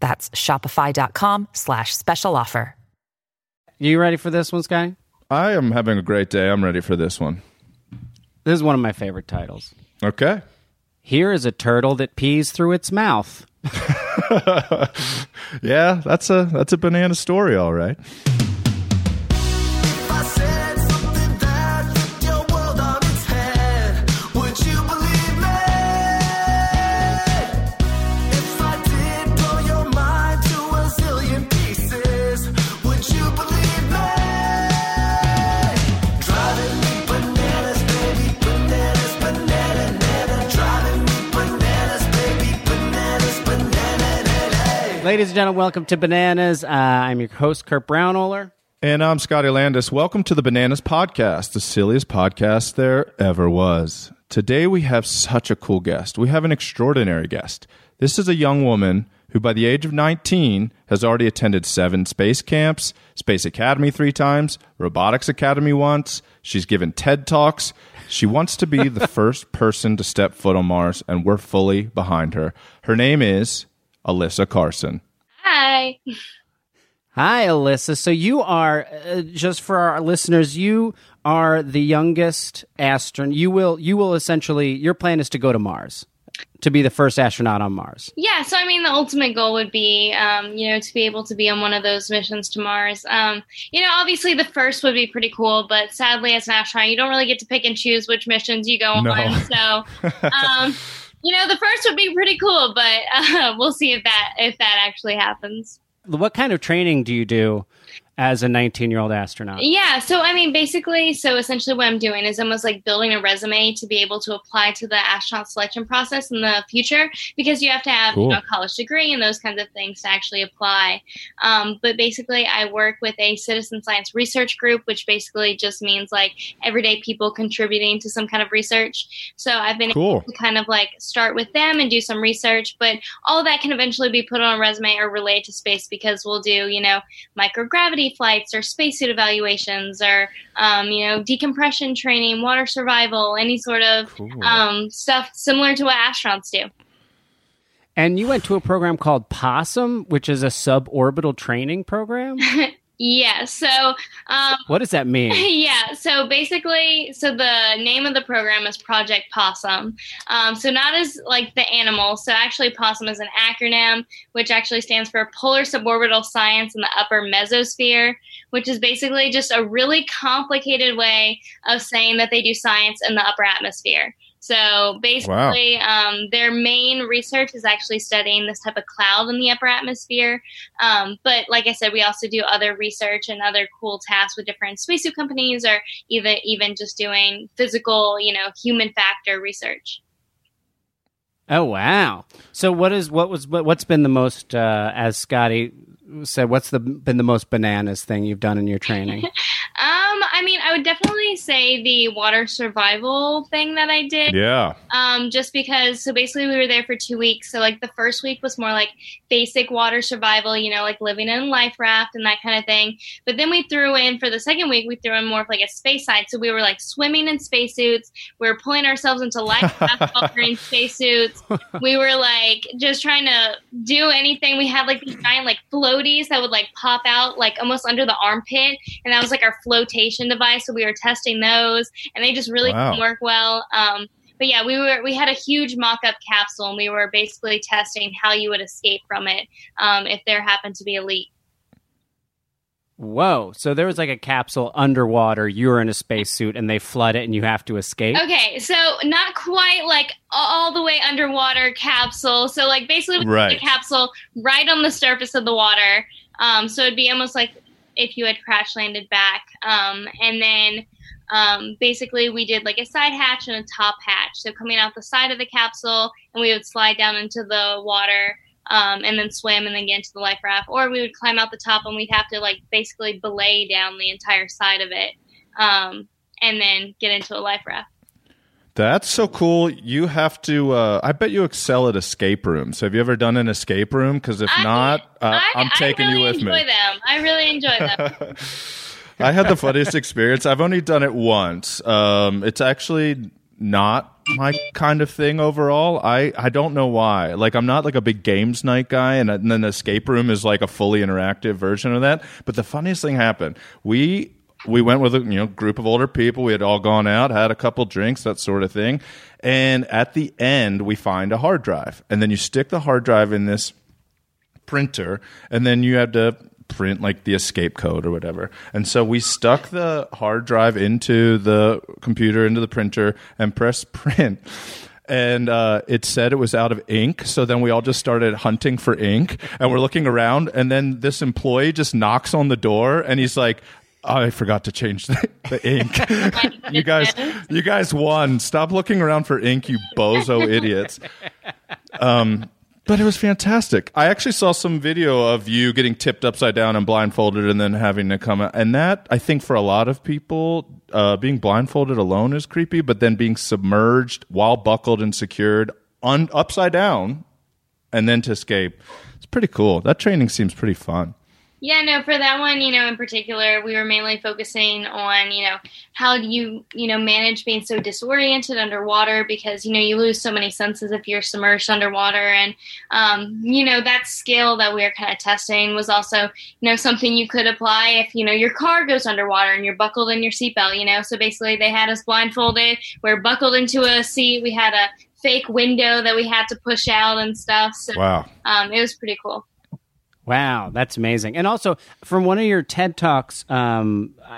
That's shopify.com/special offer. You ready for this one, Sky? I am having a great day. I'm ready for this one. This is one of my favorite titles. Okay. Here is a turtle that pees through its mouth. Yeah, that's a banana story, all right. If I said something bad, put your world on its head, would you believe me? If I did blow your mind to a zillion pieces, would you believe me? Driving me bananas, baby, bananas, banana, nana. Driving me bananas, baby, bananas, banana, nana. Ladies and gentlemen, welcome to Bananas. I'm your host, Kurt Braunohler. And I'm Scotty Landis. Welcome to the Bananas Podcast, the silliest podcast there ever was. Today we have such a cool guest. We have an extraordinary guest. This is a young woman who by the age of 19 has already attended 7 space camps, Space Academy 3 times, Robotics Academy once. She's given TED Talks. She wants to be the first person to step foot on Mars, and we're fully behind her. Her name is Alyssa Carson. Hi. Hi, Alyssa. So you are, just for our listeners, you are the youngest astronaut. You will essentially, your plan is to go to Mars, to be the first astronaut on Mars. Yeah. So, I mean, the ultimate goal would be, to be able to be on one of those missions to Mars. Obviously the first would be pretty cool, but sadly as an astronaut, you don't really get to pick and choose which missions you go on. So, the first would be pretty cool, but we'll see if that actually happens. What kind of training do you do as a 19-year-old astronaut? Yeah, essentially what I'm doing is almost like building a resume to be able to apply to the astronaut selection process in the future, because you have to have a college degree and those kinds of things to actually apply. But basically, I work with a citizen science research group, which basically just means like everyday people contributing to some kind of research. So I've been able to kind of like start with them and do some research, but all that can eventually be put on a resume or related to space, because we'll do, microgravity flights or spacesuit evaluations or, decompression training, water survival, any sort of stuff similar to what astronauts do. And you went to a program called POSSUM, which is a suborbital training program? Yeah. So, what does that mean? Yeah. So basically, the name of the program is Project POSSUM. So not as like the animal. So actually POSSUM is an acronym, which actually stands for Polar Suborbital Science in the Upper Mesosphere, which is basically just a really complicated way of saying that they do science in the upper atmosphere. So basically, their main research is actually studying this type of cloud in the upper atmosphere. But like I said, we also do other research and other cool tasks with different spacesuit companies, or even just doing physical, human factor research. Oh wow! So what's been the most, as Scotty said, been the most bananas thing you've done in your training? I would definitely say the water survival thing that I did. Yeah. Just because, so basically we were there for 2 weeks. So like the first week was more like basic water survival, like living in a life raft and that kind of thing. But then for the second week, we threw in more of like a space side. So we were like swimming in spacesuits. We were pulling ourselves into life rafts while wearing spacesuits. We were like just trying to do anything. We had like these giant like floaties that would like pop out like almost under the armpit. And that was like our flotation device, so we were testing those, and they just really didn't work well. But yeah, we had a huge mock-up capsule, and we were basically testing how you would escape from it if there happened to be a leak. Whoa. So there was like a capsule underwater, you were in a spacesuit, and they flood it and you have to escape? Okay, so not quite like all the way underwater capsule. So like basically we put the capsule right on the surface of the water. So it'd be almost like if you had crash landed back. And then basically we did like a side hatch and a top hatch. So coming out the side of the capsule, and we would slide down into the water and then swim and then get into the life raft. Or we would climb out the top and we'd have to like basically belay down the entire side of it and then get into a life raft. That's so cool. You have to, I bet you excel at escape rooms. Have you ever done an escape room? Because if I'm taking you with me. I really enjoy them. I had the funniest experience. I've only done it once. It's actually not my kind of thing overall. I don't know why. Like, I'm not like a big games night guy, and then the escape room is like a fully interactive version of that. But the funniest thing happened. We went with a group of older people. We had all gone out, had a couple drinks, that sort of thing. And at the end, we find a hard drive. And then you stick the hard drive in this printer, and then you have to print like the escape code or whatever. And so we stuck the hard drive into the computer, into the printer, and pressed print. And it said it was out of ink. So then we all just started hunting for ink. And we're looking around. And then this employee just knocks on the door, and he's like, I forgot to change the ink. You guys won. Stop looking around for ink, you bozo idiots. But it was fantastic. I actually saw some video of you getting tipped upside down and blindfolded and then having to come out. And that, I think for a lot of people, being blindfolded alone is creepy, but then being submerged while buckled and secured upside down and then to escape. It's pretty cool. That training seems pretty fun. Yeah, no, for that one, in particular, we were mainly focusing on, how do you, manage being so disoriented underwater because, you lose so many senses if you're submerged underwater. And, that skill that we were kind of testing was also, something you could apply if, your car goes underwater and you're buckled in your seatbelt, So basically they had us blindfolded. We're buckled into a seat. We had a fake window that we had to push out and stuff. So, wow. It was pretty cool. Wow, that's amazing. And also, from one of your TED Talks,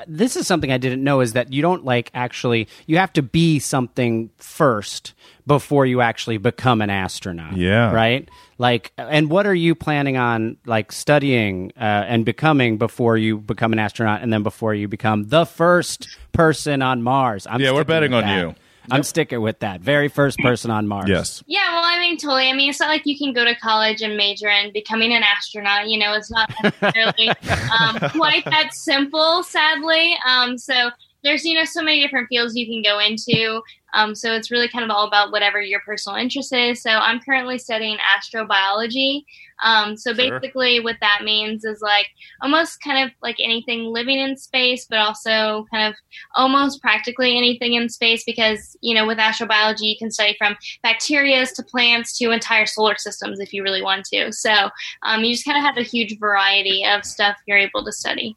this is something I didn't know, is that you don't you have to be something first before you actually become an astronaut. Yeah. Right? And what are you planning on studying and becoming before you become an astronaut and then before you become the first person on Mars? We're betting on you. Yep. I'm sticking with that. Very first person on Mars. Yes. Yeah, well, totally. It's not like you can go to college and major in becoming an astronaut. It's not necessarily quite that simple, sadly. So there's, so many different fields you can go into. So it's really kind of all about whatever your personal interest is. So I'm currently studying astrobiology. So basically what that means is almost kind of like anything living in space, but also kind of almost practically anything in space because, with astrobiology, you can study from bacteria to plants to entire solar systems if you really want to. So you just kind of have a huge variety of stuff you're able to study.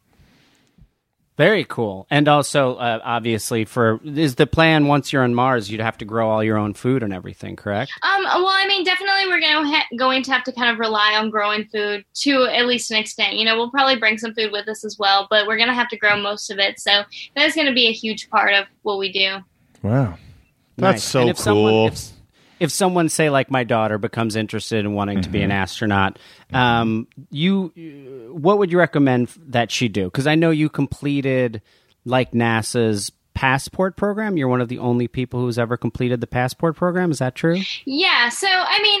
Very cool. And also, obviously, is the plan once you're on Mars, you'd have to grow all your own food and everything, correct? Well, definitely we're going to have to kind of rely on growing food to at least an extent. We'll probably bring some food with us as well, but we're going to have to grow most of it. So that's going to be a huge part of what we do. Wow. That's nice. So cool. If someone, say, like my daughter, becomes interested in wanting to be an astronaut, what would you recommend that she do? Because I know you completed NASA's passport program. You're one of the only people who's ever completed the passport program. Is that true? Yeah. So,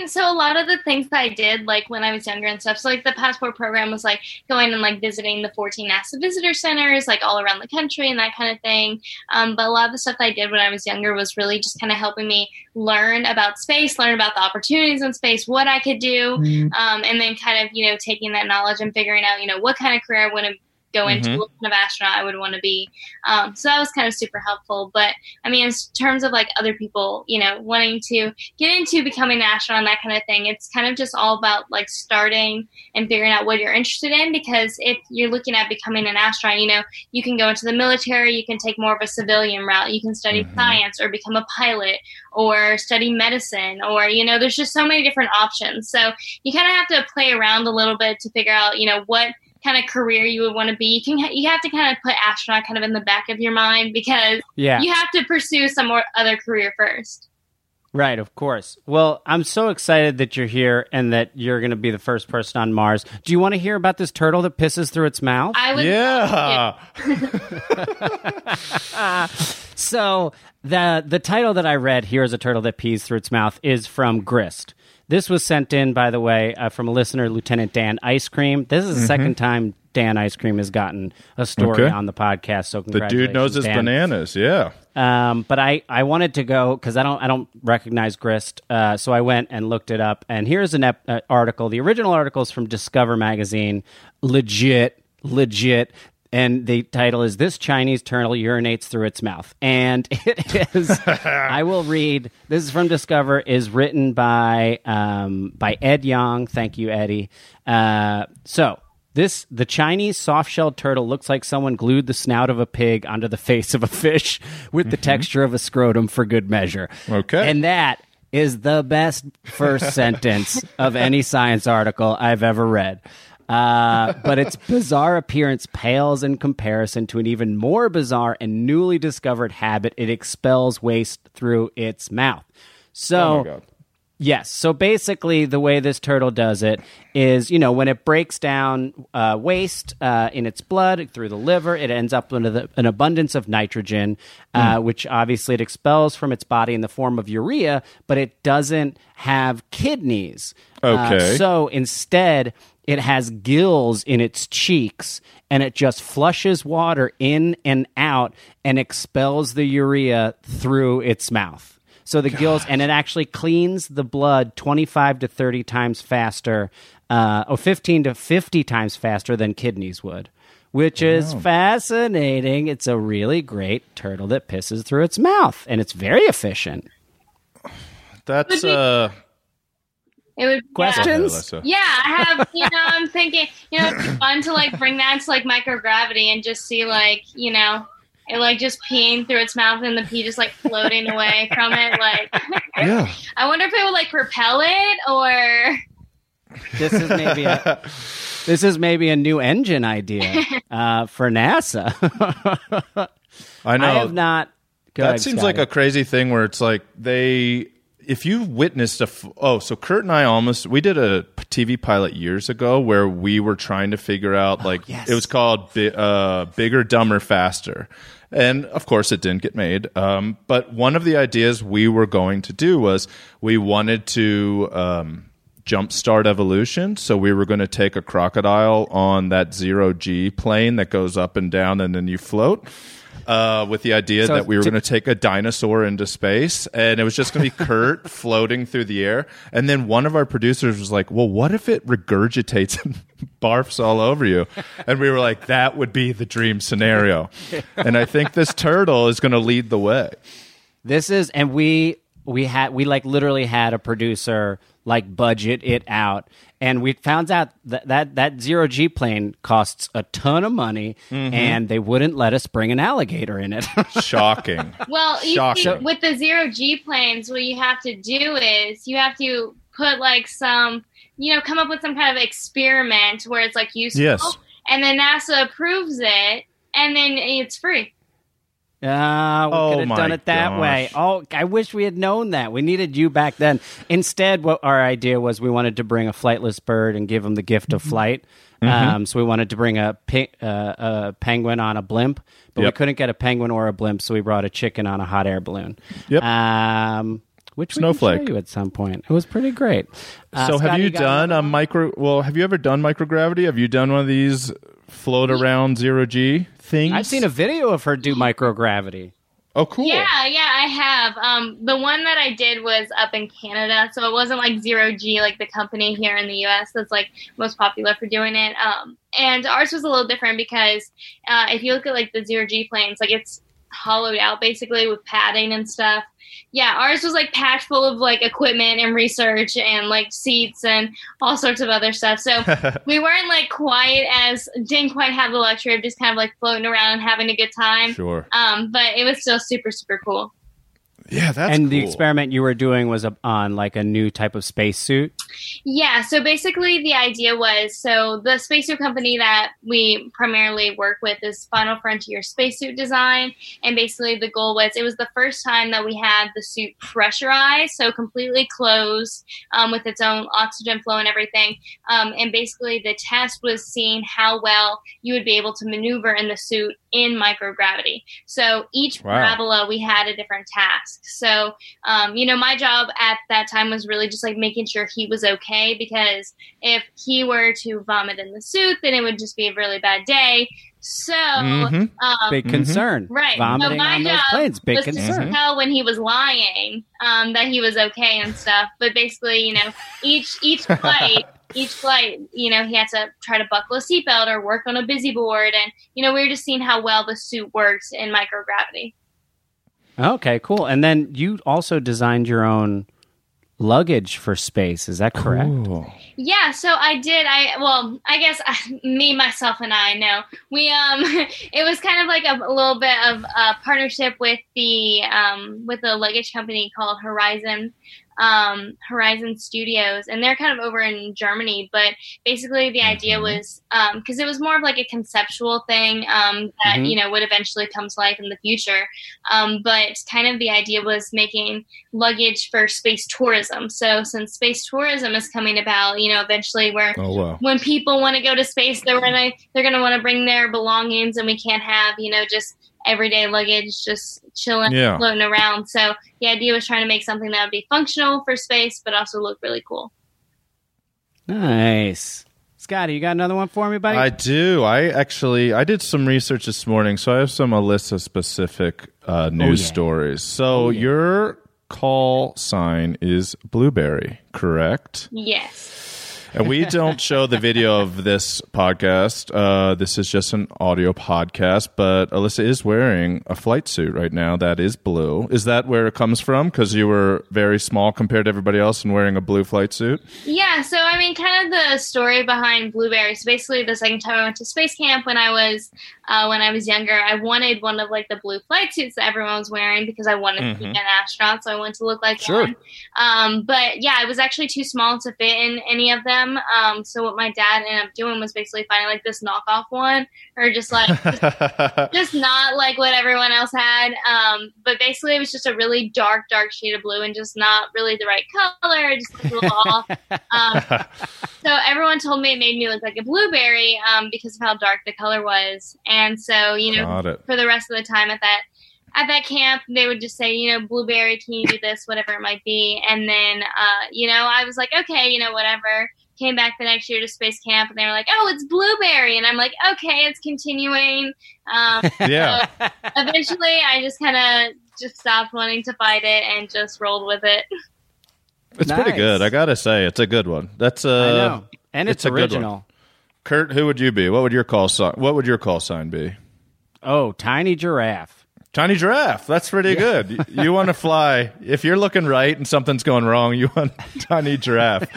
so a lot of the things that I did, when I was younger and stuff, so the passport program was going and visiting the 14 NASA visitor centers, all around the country and that kind of thing. But a lot of the stuff that I did when I was younger was really just kind of helping me learn about space, learn about the opportunities in space, what I could do, and then kind of, taking that knowledge and figuring out, what kind of career I want to go into, what kind of astronaut I would want to be. So that was kind of super helpful. But in terms of other people, wanting to get into becoming an astronaut and that kind of thing, it's kind of just all about starting and figuring out what you're interested in. Because if you're looking at becoming an astronaut, you can go into the military, you can take more of a civilian route, you can study science or become a pilot or study medicine or, there's just so many different options. So you kind of have to play around a little bit to figure out, what kind of career you would want to be. You have to kind of put astronaut kind of in the back of your mind because you have to pursue some more other career first. Right, of course. Well, I'm so excited that you're here and that you're going to be the first person on Mars. Do you want to hear about this turtle that pisses through its mouth? Yeah. So the title that I read, Here's a Turtle That Pees Through Its Mouth, is from Grist. This was sent in, by the way, from a listener, Lieutenant Dan Ice Cream. This is the second time Dan Ice Cream has gotten a story on the podcast, so congratulations, the dude knows his Dan. Bananas, yeah. But I wanted to go, because I don't recognize Grist, so I went and looked it up, and here's an article. The original article is from Discover Magazine. Legit. And the title is, This Chinese Turtle Urinates Through Its Mouth. And it is, I will read, this is from Discover, is written by Ed Young. Thank you, Eddie. The Chinese soft-shelled turtle looks like someone glued the snout of a pig onto the face of a fish with the texture of a scrotum for good measure. Okay. And that is the best first sentence of any science article I've ever read. But its bizarre appearance pales in comparison to an even more bizarre and newly discovered habit. It expels waste through its mouth. So, oh my God. Yes. So basically the way this turtle does it is, you know, when it breaks down waste in its blood through the liver, it ends up with an abundance of nitrogen, which obviously it expels from its body in the form of urea, but it doesn't have kidneys. Okay. So instead, it has gills in its cheeks, and it just flushes water in and out and expels the urea through its mouth. So the gills, and it actually cleans the blood 25 to 30 times faster, 15 to 50 times faster than kidneys would, which is fascinating. It's a really great turtle that pisses through its mouth, and it's very efficient. That's... It would questions. Yeah, I have. You know, I'm thinking. You know, it'd be fun to like bring that to like microgravity and just see like you know it like just peeing through its mouth and the pee just like floating away from it. Like, yeah. I wonder if it would like propel it or. This is maybe a new engine idea for NASA. I know. I have not. That seems like a crazy thing where it's like they. If you've witnessed so Kurt and I we did a TV pilot years ago where we were trying to figure out, it was called Bigger, Dumber, Faster. And, of course, it didn't get made. But one of the ideas we were going to do was we wanted to jumpstart evolution. So we were going to take a crocodile on that zero-G plane that goes up and down and then you float. With the idea that we were going to take a dinosaur into space, and it was just going to be Kurt floating through the air. And then one of our producers was like, well, what if it regurgitates and barfs all over you? And we were like, that would be the dream scenario. And I think this turtle is going to lead the way. This is, and we literally had a producer budget it out. And we found out that zero-G plane costs a ton of money, and they wouldn't let us bring an alligator in it. Shocking. Well, see, with the zero-G planes, what you have to do is you have to put, come up with some kind of experiment where it's, useful. Yes. And then NASA approves it, and then it's free. We could have done it that way. Oh, I wish we had known that. We needed you back then. Instead, what our idea was, we wanted to bring a flightless bird and give him the gift of flight. So we wanted to bring a penguin on a blimp, but we couldn't get a penguin or a blimp, so we brought a chicken on a hot air balloon. Yep. Which Snowflake. We can show you at some point. It was pretty great. So Scott, have you done a micro... Well, have you ever done microgravity? Have you done one of these float around zero-G things? I've seen a video of her do microgravity. Oh, cool. Yeah, I have. The one that I did was up in Canada, so it wasn't zero-G, the company here in the U.S. that's most popular for doing it. And ours was a little different because if you look at the zero-G planes, it's hollowed out basically with padding and stuff. Yeah, ours was packed full of equipment and research and seats and all sorts of other stuff. So we weren't didn't quite have the luxury of just kind of floating around and having a good time. Sure. But it was still super, super cool. Yeah, that's cool. And the experiment you were doing was on a new type of spacesuit? Yeah, so basically the idea was, the spacesuit company that we primarily work with is Final Frontier Spacesuit Design, and basically the goal was, it was the first time that we had the suit pressurized, so completely closed with its own oxygen flow and everything, and basically the test was seeing how well you would be able to maneuver in the suit in microgravity. So each parabola, we had a different task. risk. So, you know, my job at that time was really just like making sure he was okay, because if he were to vomit in the suit, then it would just be a really bad day. So, big concern, right? Vomiting on those planes, big concern. To tell when he was lying, that he was okay and stuff. But basically, you know, each flight, you know, he had to try to buckle a seatbelt or work on a busy board, and you know, we were just seeing how well the suit works in microgravity. Okay, cool. And then you also designed your own luggage for space, is that correct? Cool. Yeah, so I did. It was kind of like a little bit of a partnership with a luggage company called Horizon Studios, and they're kind of over in Germany. But basically, the idea was because it was more of like a conceptual thing that you know would eventually come to life in the future. But kind of the idea was making luggage for space tourism. So since space tourism is coming about, you know, eventually where when people want to go to space, they're gonna want to bring their belongings, and we can't have, you know, just everyday luggage just chilling, floating around. So the idea was trying to make something that would be functional for space, but also look really cool. Nice. Scotty, you got another one for me, buddy? I do. I did some research this morning, so I have some Alyssa-specific news stories. So your call sign is Blueberry, correct? Yes. And we don't show the video of this podcast. This is just an audio podcast. But Alyssa is wearing a flight suit right now that is blue. Is that where it comes from? Because you were very small compared to everybody else and wearing a blue flight suit? Yeah. So, I mean, kind of the story behind Blueberry. So, basically, the second time I went to space camp when I was younger, I wanted one of like the blue flight suits that everyone was wearing because I wanted to be an astronaut. So I wanted to look like one. But yeah, I was actually too small to fit in any of them. So what my dad ended up doing was basically finding like this knockoff one, or just not like what everyone else had. But basically it was just a really dark shade of blue and just not really the right color. Just a little off. So everyone told me it made me look like a blueberry because of how dark the color was. And so, you know, for the rest of the time at that camp, they would just say, you know, Blueberry, can you do this, whatever it might be. And then, you know, I was like, okay, you know, whatever. Came back the next year to space camp, and they were like, oh, it's Blueberry. And I'm like, okay, it's continuing. So eventually, I just kind of just stopped wanting to fight it and just rolled with it. It's pretty good. I got to say, it's a good one. That's I know. And it's original. Kurt, who would you be? What would your call sign be? Oh, Tiny Giraffe. Tiny Giraffe. That's pretty good. You want to fly. If you're looking right and something's going wrong, you want Tiny Giraffe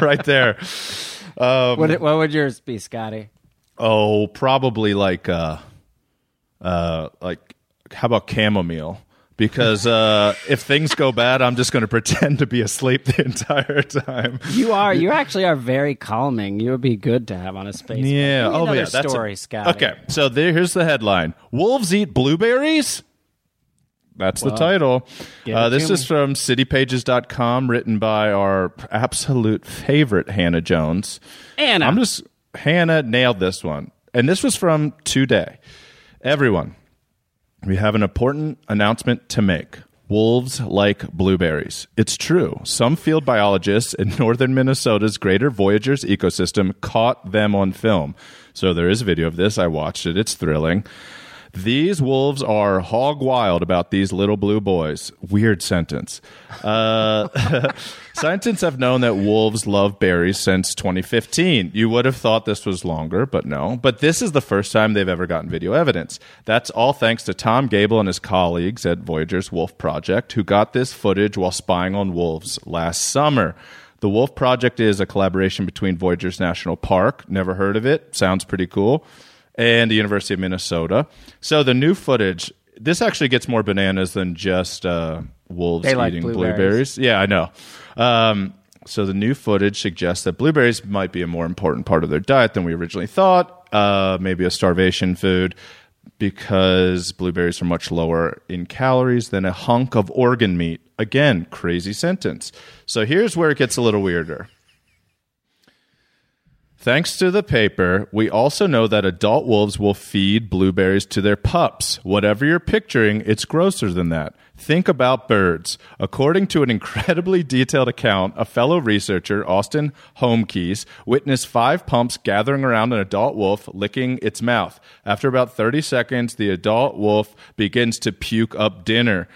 right there. What would yours be, Scotty? Oh, probably like how about chamomile? Because if things go bad, I'm just going to pretend to be asleep the entire time. You actually are very calming. You would be good to have on a space. Yeah. Oh, yeah. That's story, Scotty. Okay. So here's the headline: Wolves eat blueberries. That's the title. This is from CityPages.com, written by our absolute favorite Hannah Jones. Hannah nailed this one, and this was from today. Everyone. We have an important announcement to make. Wolves like blueberries. It's true. Some field biologists in northern Minnesota's Greater Voyageurs ecosystem caught them on film. So there is a video of this. I watched it. It's thrilling. These wolves are hog wild about these little blue boys. Weird sentence. Scientists have known that wolves love berries since 2015. You would have thought this was longer, but no. But this is the first time they've ever gotten video evidence. That's all thanks to Tom Gable and his colleagues at Voyageurs Wolf Project, who got this footage while spying on wolves last summer. The Wolf Project is a collaboration between Voyageurs National Park. Never heard of it. Sounds pretty cool. And the University of Minnesota. So the new footage, this actually gets more bananas than just wolves eating blueberries. Yeah, I know. So the new footage suggests that blueberries might be a more important part of their diet than we originally thought, maybe a starvation food, because blueberries are much lower in calories than a hunk of organ meat. Again, crazy sentence. So here's where it gets a little weirder. Thanks to the paper, we also know that adult wolves will feed blueberries to their pups. Whatever you're picturing, it's grosser than that. Think about birds. According to an incredibly detailed account, a fellow researcher, Austin Homekeys, witnessed 5 pups gathering around an adult wolf licking its mouth. After about 30 seconds, the adult wolf begins to puke up dinner.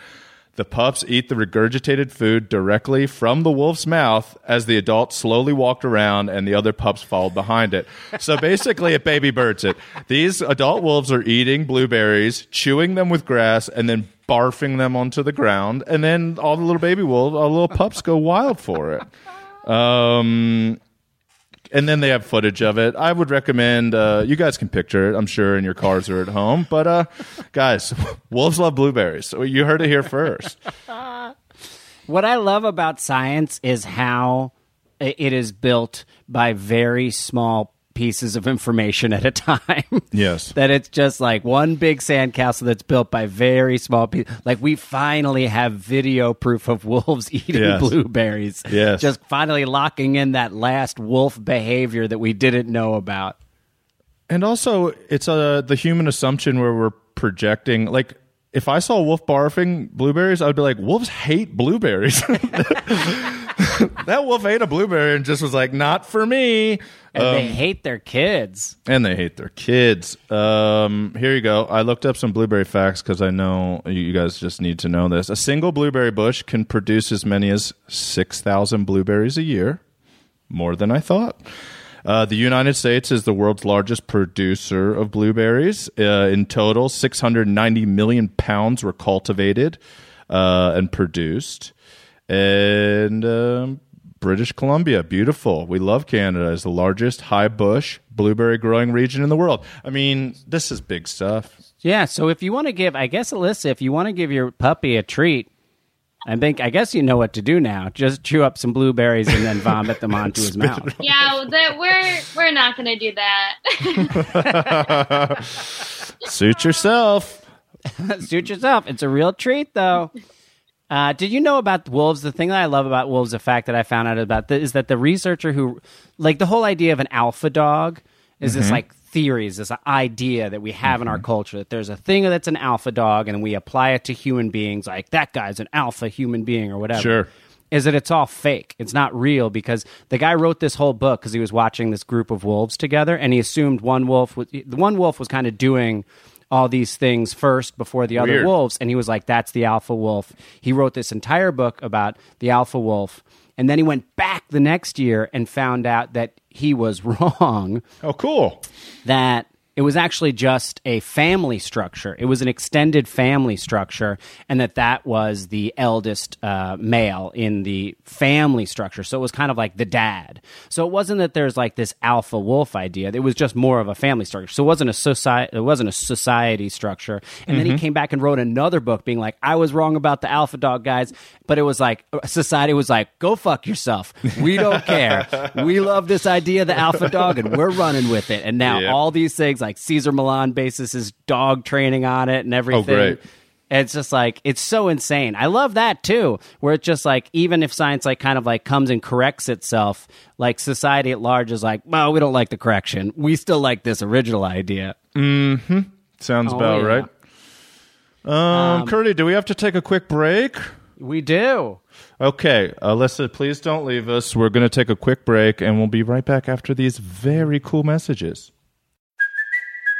The pups eat the regurgitated food directly from the wolf's mouth as the adult slowly walked around and the other pups followed behind it. So basically, it baby birds it. These adult wolves are eating blueberries, chewing them with grass, and then barfing them onto the ground. And then all the little baby wolves, all the little pups go wild for it. And then they have footage of it. I would recommend, you guys can picture it, I'm sure, in your cars or at home. But, guys, wolves love blueberries. So you heard it here first. What I love about science is how it is built by very small pieces of information at a time. Yes. That it's just like one big sandcastle that's built by very small pieces. Like, we finally have video proof of wolves eating blueberries. Yes. Just finally locking in that last wolf behavior that we didn't know about. And also, it's the human assumption where we're projecting, like, if I saw a wolf barfing blueberries, I would be like, wolves hate blueberries. That wolf ate a blueberry and just was like, not for me. And they hate their kids. Here you go. I looked up some blueberry facts because I know you guys just need to know this. A single blueberry bush can produce as many as 6,000 blueberries a year. More than I thought. The United States is the world's largest producer of blueberries. In total, 690 million pounds were cultivated and produced. And British Columbia, beautiful. We love Canada. It's the largest high bush blueberry growing region in the world. I mean, this is big stuff. Yeah, so if you want to give, I guess, Alyssa, if you want to give your puppy a treat, I guess you know what to do now. Just chew up some blueberries and then vomit them onto his mouth. Yeah, we're not going to do that. Suit yourself. Suit yourself. It's a real treat, though. Did you know about wolves? The thing that I love about wolves, the fact that I found out about this, is that the researcher who, like, the whole idea of an alpha dog is this, like, theories, this idea that we have in our culture, that there's a thing that's an alpha dog and we apply it to human beings, like, that guy's an alpha human being or whatever. Sure. Is that it's all fake. It's not real, because the guy wrote this whole book because he was watching this group of wolves together, and he assumed one wolf was kind of doing all these things first before the other wolves. And he was like, that's the alpha wolf. He wrote this entire book about the alpha wolf. And then he went back the next year and found out that he was wrong. Oh, cool. That it was actually just a family structure. It was an extended family structure, and that was the eldest male in the family structure. So it was kind of like the dad. So it wasn't that there's like this alpha wolf idea. It was just more of a family structure. So it wasn't a society. It wasn't a society structure. And then he came back and wrote another book, being like, "I was wrong about the alpha dog guys," but it was like society was like, "Go fuck yourself. We don't care. We love this idea of the alpha dog, and we're running with it." And now all these things, like Cesar Millan bases his dog training on it and everything. Oh, great. And it's just like, it's so insane. I love that too, where it's just like, even if science like kind of like comes and corrects itself, like society at large is like, well, we don't like the correction. We still like this original idea. Mm-hmm. Sounds about right. Curdy, do we have to take a quick break? We do. Okay, Alyssa, please don't leave us. We're going to take a quick break, and we'll be right back after these very cool messages.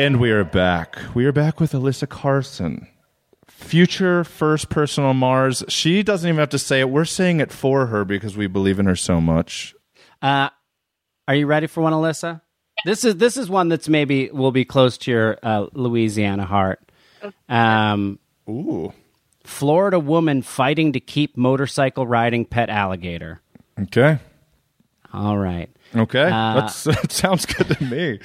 And we are back. We are back with Alyssa Carson, future first person on Mars. She doesn't even have to say it. We're saying it for her because we believe in her so much. Are you ready for one, Alyssa? Yeah. This is one that's maybe will be close to your Louisiana heart. Ooh. Florida woman fighting to keep motorcycle riding pet alligator. Okay. All right. Okay, that sounds good to me.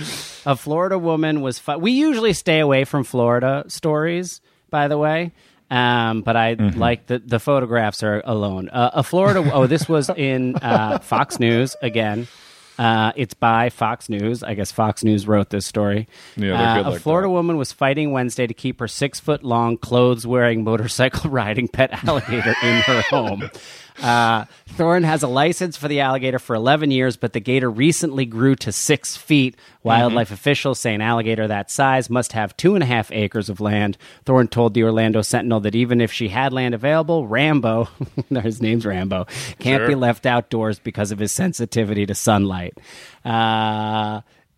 A Florida woman was... we usually stay away from Florida stories, by the way, but I like the photographs are alone. A Florida... oh, this was in Fox News again. It's by Fox News. I guess Fox News wrote this story. Yeah, they're good. A Florida woman was fighting Wednesday to keep her 6-foot-long, clothes-wearing, motorcycle-riding pet alligator in her home. Thorne has a license for the alligator for 11 years, but the gator recently grew to 6 feet. Wildlife officials say an alligator that size must have 2.5 acres of land. Thorne told the Orlando Sentinel that even if she had land available, Rambo, his name's Rambo, can't be left outdoors because of his sensitivity to sunlight.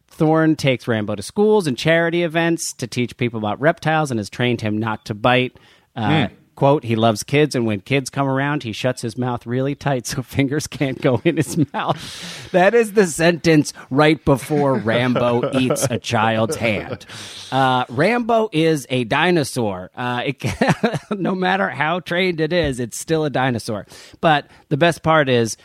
Thorne takes Rambo to schools and charity events to teach people about reptiles and has trained him not to bite. Quote, he loves kids, and when kids come around, he shuts his mouth really tight so fingers can't go in his mouth. That is the sentence right before Rambo eats a child's hand. Rambo is a dinosaur. No matter how trained it is, it's still a dinosaur. But the best part is...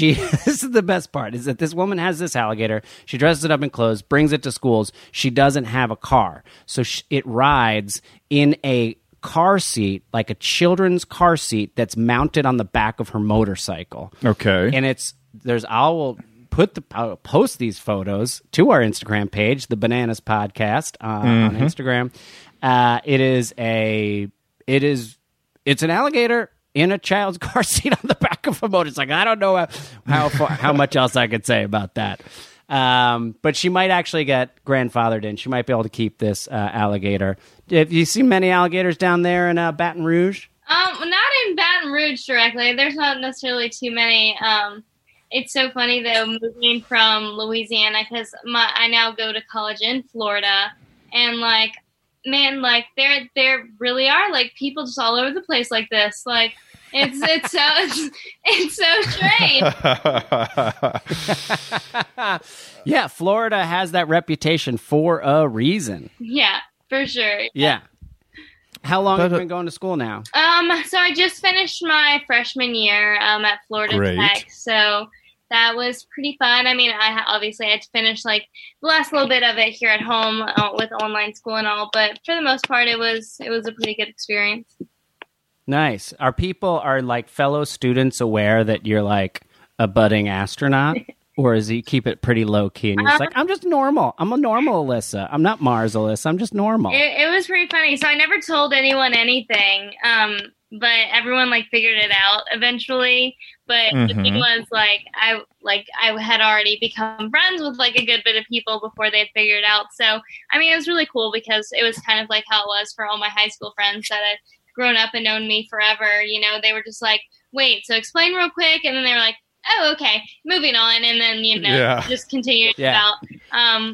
this is the best part, is that this woman has this alligator. She dresses it up in clothes, brings it to schools. She doesn't have a car, so it rides in a car seat, like a children's car seat that's mounted on the back of her motorcycle. Okay. And I will post these photos to our Instagram page, the Bananas Podcast on Instagram. It's an alligator in a child's car seat on the back of a motorcycle. I don't know how much else I could say about that. But she might actually get grandfathered in. She might be able to keep this alligator. Have you seen many alligators down there in Baton Rouge? Not in Baton Rouge directly. There's not necessarily too many. It's so funny, though, moving from Louisiana, because I now go to college in Florida. And, like, man, like, there really are, like, people just all over the place like this. Like, it's so strange. Yeah, Florida has that reputation for a reason. Yeah, for sure. Yeah. How long have you been going to school now? So I just finished my freshman year at Florida Tech. So that was pretty fun. I mean, I obviously had to finish like the last little bit of it here at home with online school and all, but for the most part, it was a pretty good experience. Nice. Are like fellow students aware that you're like a budding astronaut, or is he keep it pretty low key and you're just like, I'm just normal. I'm a normal Alyssa. I'm not Mars Alyssa. I'm just normal. It was pretty funny. So I never told anyone anything, but everyone like figured it out eventually. But the thing was like I had already become friends with like a good bit of people before they had figured it out. So I mean, it was really cool because it was kind of like how it was for all my high school friends that I grown up and known me forever, you know, they were just like, wait, so explain real quick. And then they were like, oh, okay, moving on. And then, you know, just continued about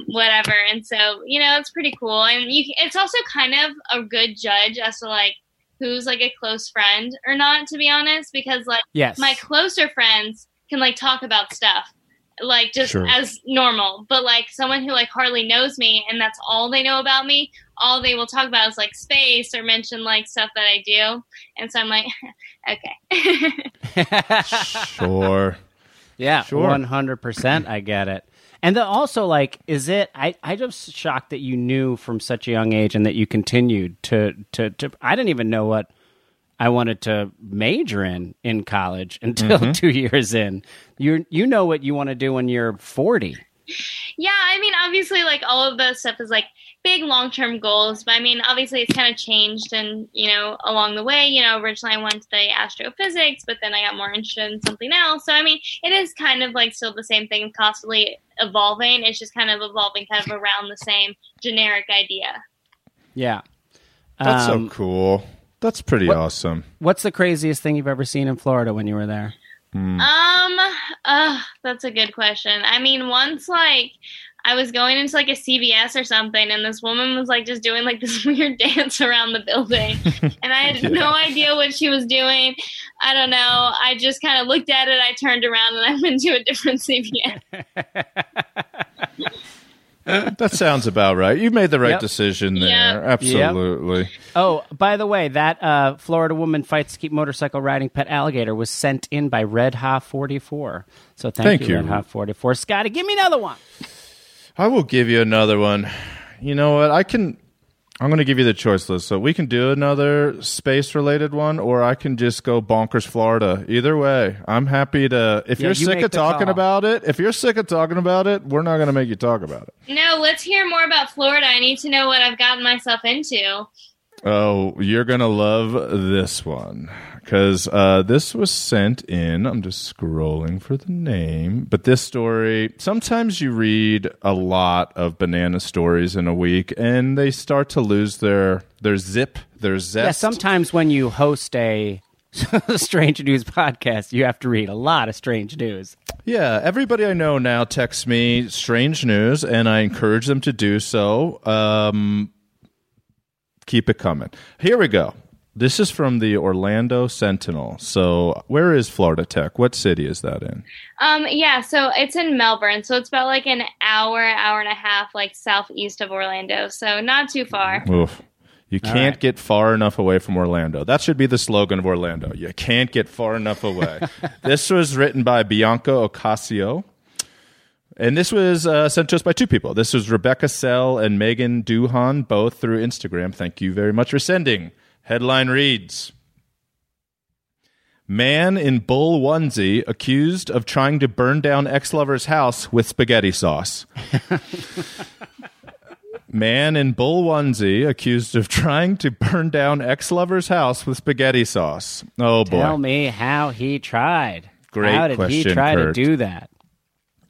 whatever. And so, you know, it's pretty cool. And it's also kind of a good judge as to like, who's like a close friend or not, to be honest, because like my closer friends can like talk about stuff like just as normal, but like someone who like hardly knows me and that's all they know about me, all they will talk about is like space or mention like stuff that I do. And so I'm like, okay. Sure. Yeah, sure. 100%. I get it. And then also like, I just shocked that you knew from such a young age and that you continued to I didn't even know what I wanted to major in college until 2 years in. You know what you want to do when you're 40. Yeah. I mean, obviously like all of the stuff is like big long-term goals, but I mean, obviously it's kind of changed and, you know, along the way, you know, originally I went to the astrophysics, but then I got more interested in something else. So, I mean, it is kind of like still the same thing, constantly evolving. It's just kind of evolving kind of around the same generic idea. Yeah. That's so cool. That's pretty awesome. What's the craziest thing you've ever seen in Florida when you were there? That's a good question. I mean, once like, I was going into like a CVS or something, and this woman was like just doing like this weird dance around the building, and I had no idea what she was doing. I don't know. I just kind of looked at it. I turned around and I went to a different CVS. That sounds about right. You made the right decision there. Yep. Absolutely. Yep. Oh, by the way, that Florida woman fights to keep motorcycle riding pet alligator was sent in by Red Ha 44. So thank you. Red Ha 44. Scotty, give me another one. I will give you another one. You know what? I'm going to give you the choice list. So we can do another space-related one, or I can just go bonkers Florida. Either way, I'm happy to. If you're sick of talking about it, we're not going to make you talk about it. No, let's hear more about Florida. I need to know what I've gotten myself into. Oh, you're going to love this one, because this was sent in. I'm just scrolling for the name. But this story, sometimes you read a lot of banana stories in a week, and they start to lose their zip, their zest. Yeah, sometimes when you host a strange news podcast, you have to read a lot of strange news. Yeah, everybody I know now texts me strange news, and I encourage them to do so. Keep it coming. Here we go. This is from the Orlando Sentinel. So where is Florida Tech? What city is that in? So it's in Melbourne. So it's about like an hour and a half, like southeast of Orlando. So not too far. Oof. You can't get far enough away from Orlando. That should be the slogan of Orlando. You can't get far enough away. This was written by Bianca Ocasio. And this was sent to us by two people. This was Rebecca Sell and Megan Duhan, both through Instagram. Thank you very much for sending. Headline reads, man in bull onesie accused of trying to burn down ex-lover's house with spaghetti sauce. Man in bull onesie accused of trying to burn down ex-lover's house with spaghetti sauce. Oh, boy. Tell me how he tried. Great question, Kurt. How did he try to do that?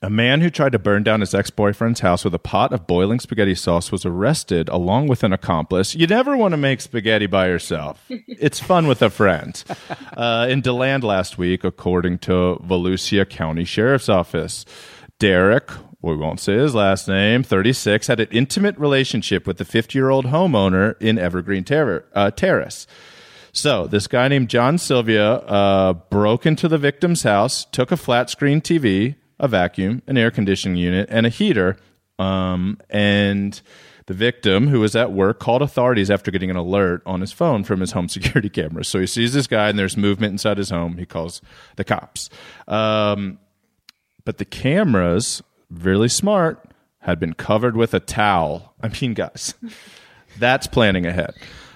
A man who tried to burn down his ex-boyfriend's house with a pot of boiling spaghetti sauce was arrested along with an accomplice. You never want to make spaghetti by yourself. It's fun with a friend. In DeLand last week, according to Volusia County Sheriff's Office, Derek, we won't say his last name, 36, had an intimate relationship with the 50-year-old homeowner in Evergreen Terrace. So this guy named John Sylvia broke into the victim's house, took a flat-screen TV, a vacuum, an air conditioning unit, and a heater. And the victim, who was at work, called authorities after getting an alert on his phone from his home security camera. So he sees this guy, and there's movement inside his home. He calls the cops. But the cameras, really smart, had been covered with a towel. I mean, guys, that's planning ahead.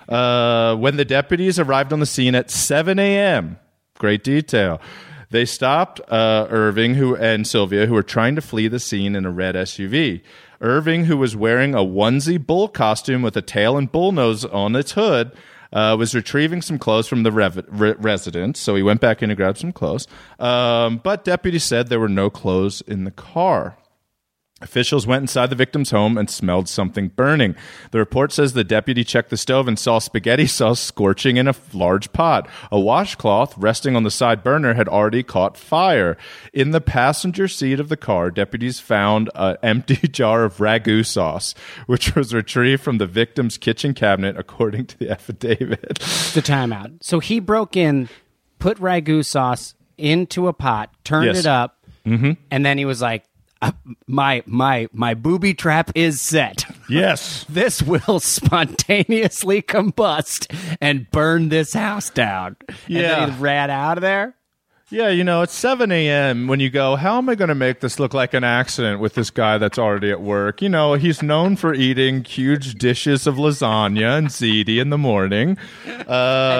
When the deputies arrived on the scene at 7 a.m., great detail, they stopped Irving and Sylvia, who were trying to flee the scene in a red SUV. Irving, who was wearing a onesie bull costume with a tail and bull nose on its hood, was retrieving some clothes from the residence. So he went back in to grab some clothes. But deputies said there were no clothes in the car. Officials went inside the victim's home and smelled something burning. The report says the deputy checked the stove and saw spaghetti sauce scorching in a large pot. A washcloth resting on the side burner had already caught fire. In the passenger seat of the car, deputies found an empty jar of ragu sauce, which was retrieved from the victim's kitchen cabinet, according to the affidavit. The timeout. So he broke in, put ragu sauce into a pot, turned it up, and then he was like, my booby trap is set. Yes. This will spontaneously combust and burn this house down. Yeah. And then he ran out of there. Yeah, you know, it's 7 a.m. when you go, how am I going to make this look like an accident with this guy that's already at work? You know, he's known for eating huge dishes of lasagna and ziti in the morning. At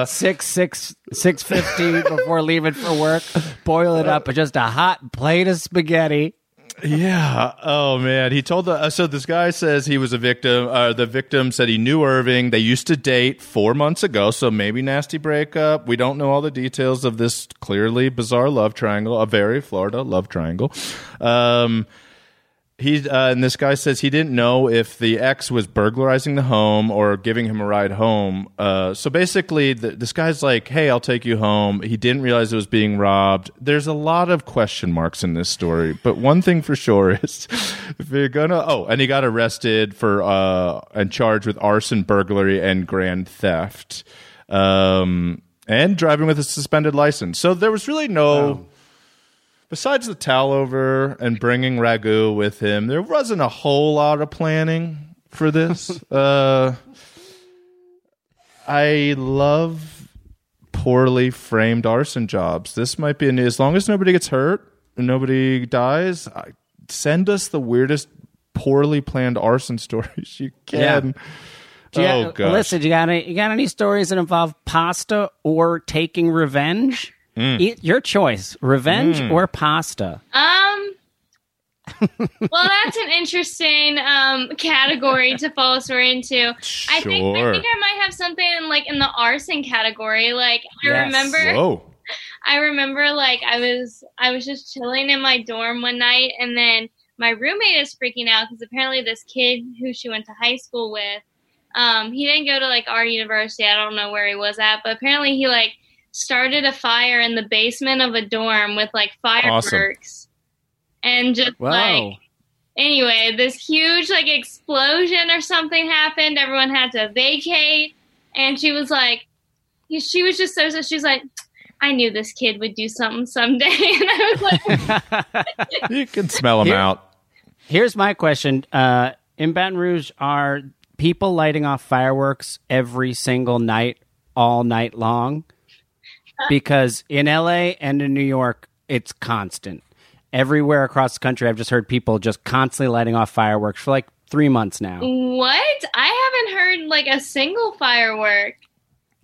6:50 before leaving for work, boil it up with just a hot plate of spaghetti. Yeah. Oh, man. He told so this guy says he was a victim. The victim said he knew Irving. They used to date 4 months ago, so maybe nasty breakup. We don't know all the details of this clearly bizarre love triangle, a very Florida love triangle. And this guy says he didn't know if the ex was burglarizing the home or giving him a ride home. So basically, this guy's like, hey, I'll take you home. He didn't realize it was being robbed. There's a lot of question marks in this story. But one thing for sure is if you're going to... Oh, and he got arrested for and charged with arson, burglary, and grand theft. And driving with a suspended license. So there was really no... Wow. Besides the towel over and bringing Ragu with him, there wasn't a whole lot of planning for this. I love poorly framed arson jobs. This might be, as long as nobody gets hurt and nobody dies, send us the weirdest poorly planned arson stories you can. Yeah. Alyssa, you got any stories that involve pasta or taking revenge? Eat your choice, revenge or pasta. Well, that's an interesting category to fall sort into. Sure. I think I might have something like in the arson category. Like I remember like I was just chilling in my dorm one night, and then my roommate is freaking out because apparently this kid who she went to high school with, he didn't go to like our university. I don't know where he was at, but apparently he like started a fire in the basement of a dorm with like fireworks. Awesome. And just anyway, this huge like explosion or something happened. Everyone had to vacate. And she was like, I knew this kid would do something someday. And I was like, you can smell him out. Here's my question. In Baton Rouge, are people lighting off fireworks every single night, all night long? Because in LA and in New York, it's constant. Everywhere across the country, I've just heard people just constantly lighting off fireworks for like 3 months now. What? I haven't heard like a single firework.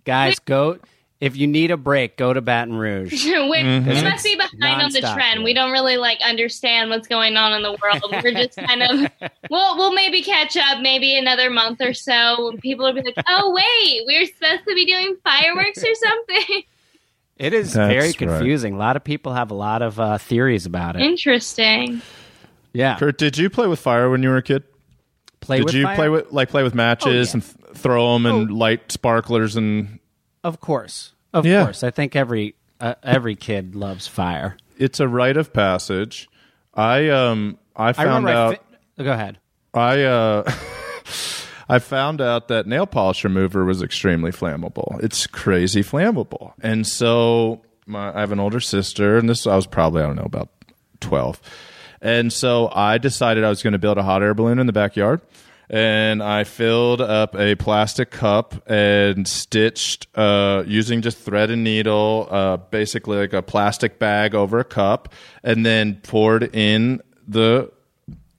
Guys, go. If you need a break, go to Baton Rouge. We must be behind on the trend. We don't really like understand what's going on in the world. We're just kind of, we'll maybe catch up maybe another month or so. People will be like, oh, wait, we're supposed to be doing fireworks or something. It is very confusing. Right. A lot of people have a lot of theories about it. Interesting. Yeah. Kurt, did you play with fire when you were a kid? Play with matches and throw them and light sparklers and? Of course. I think every kid loves fire. It's a rite of passage. Go ahead. I found out that nail polish remover was extremely flammable. It's crazy flammable. And so I have an older sister, and I was probably, about 12. And so I decided I was going to build a hot air balloon in the backyard. And I filled up a plastic cup and stitched using just thread and needle, basically like a plastic bag over a cup, and then poured in the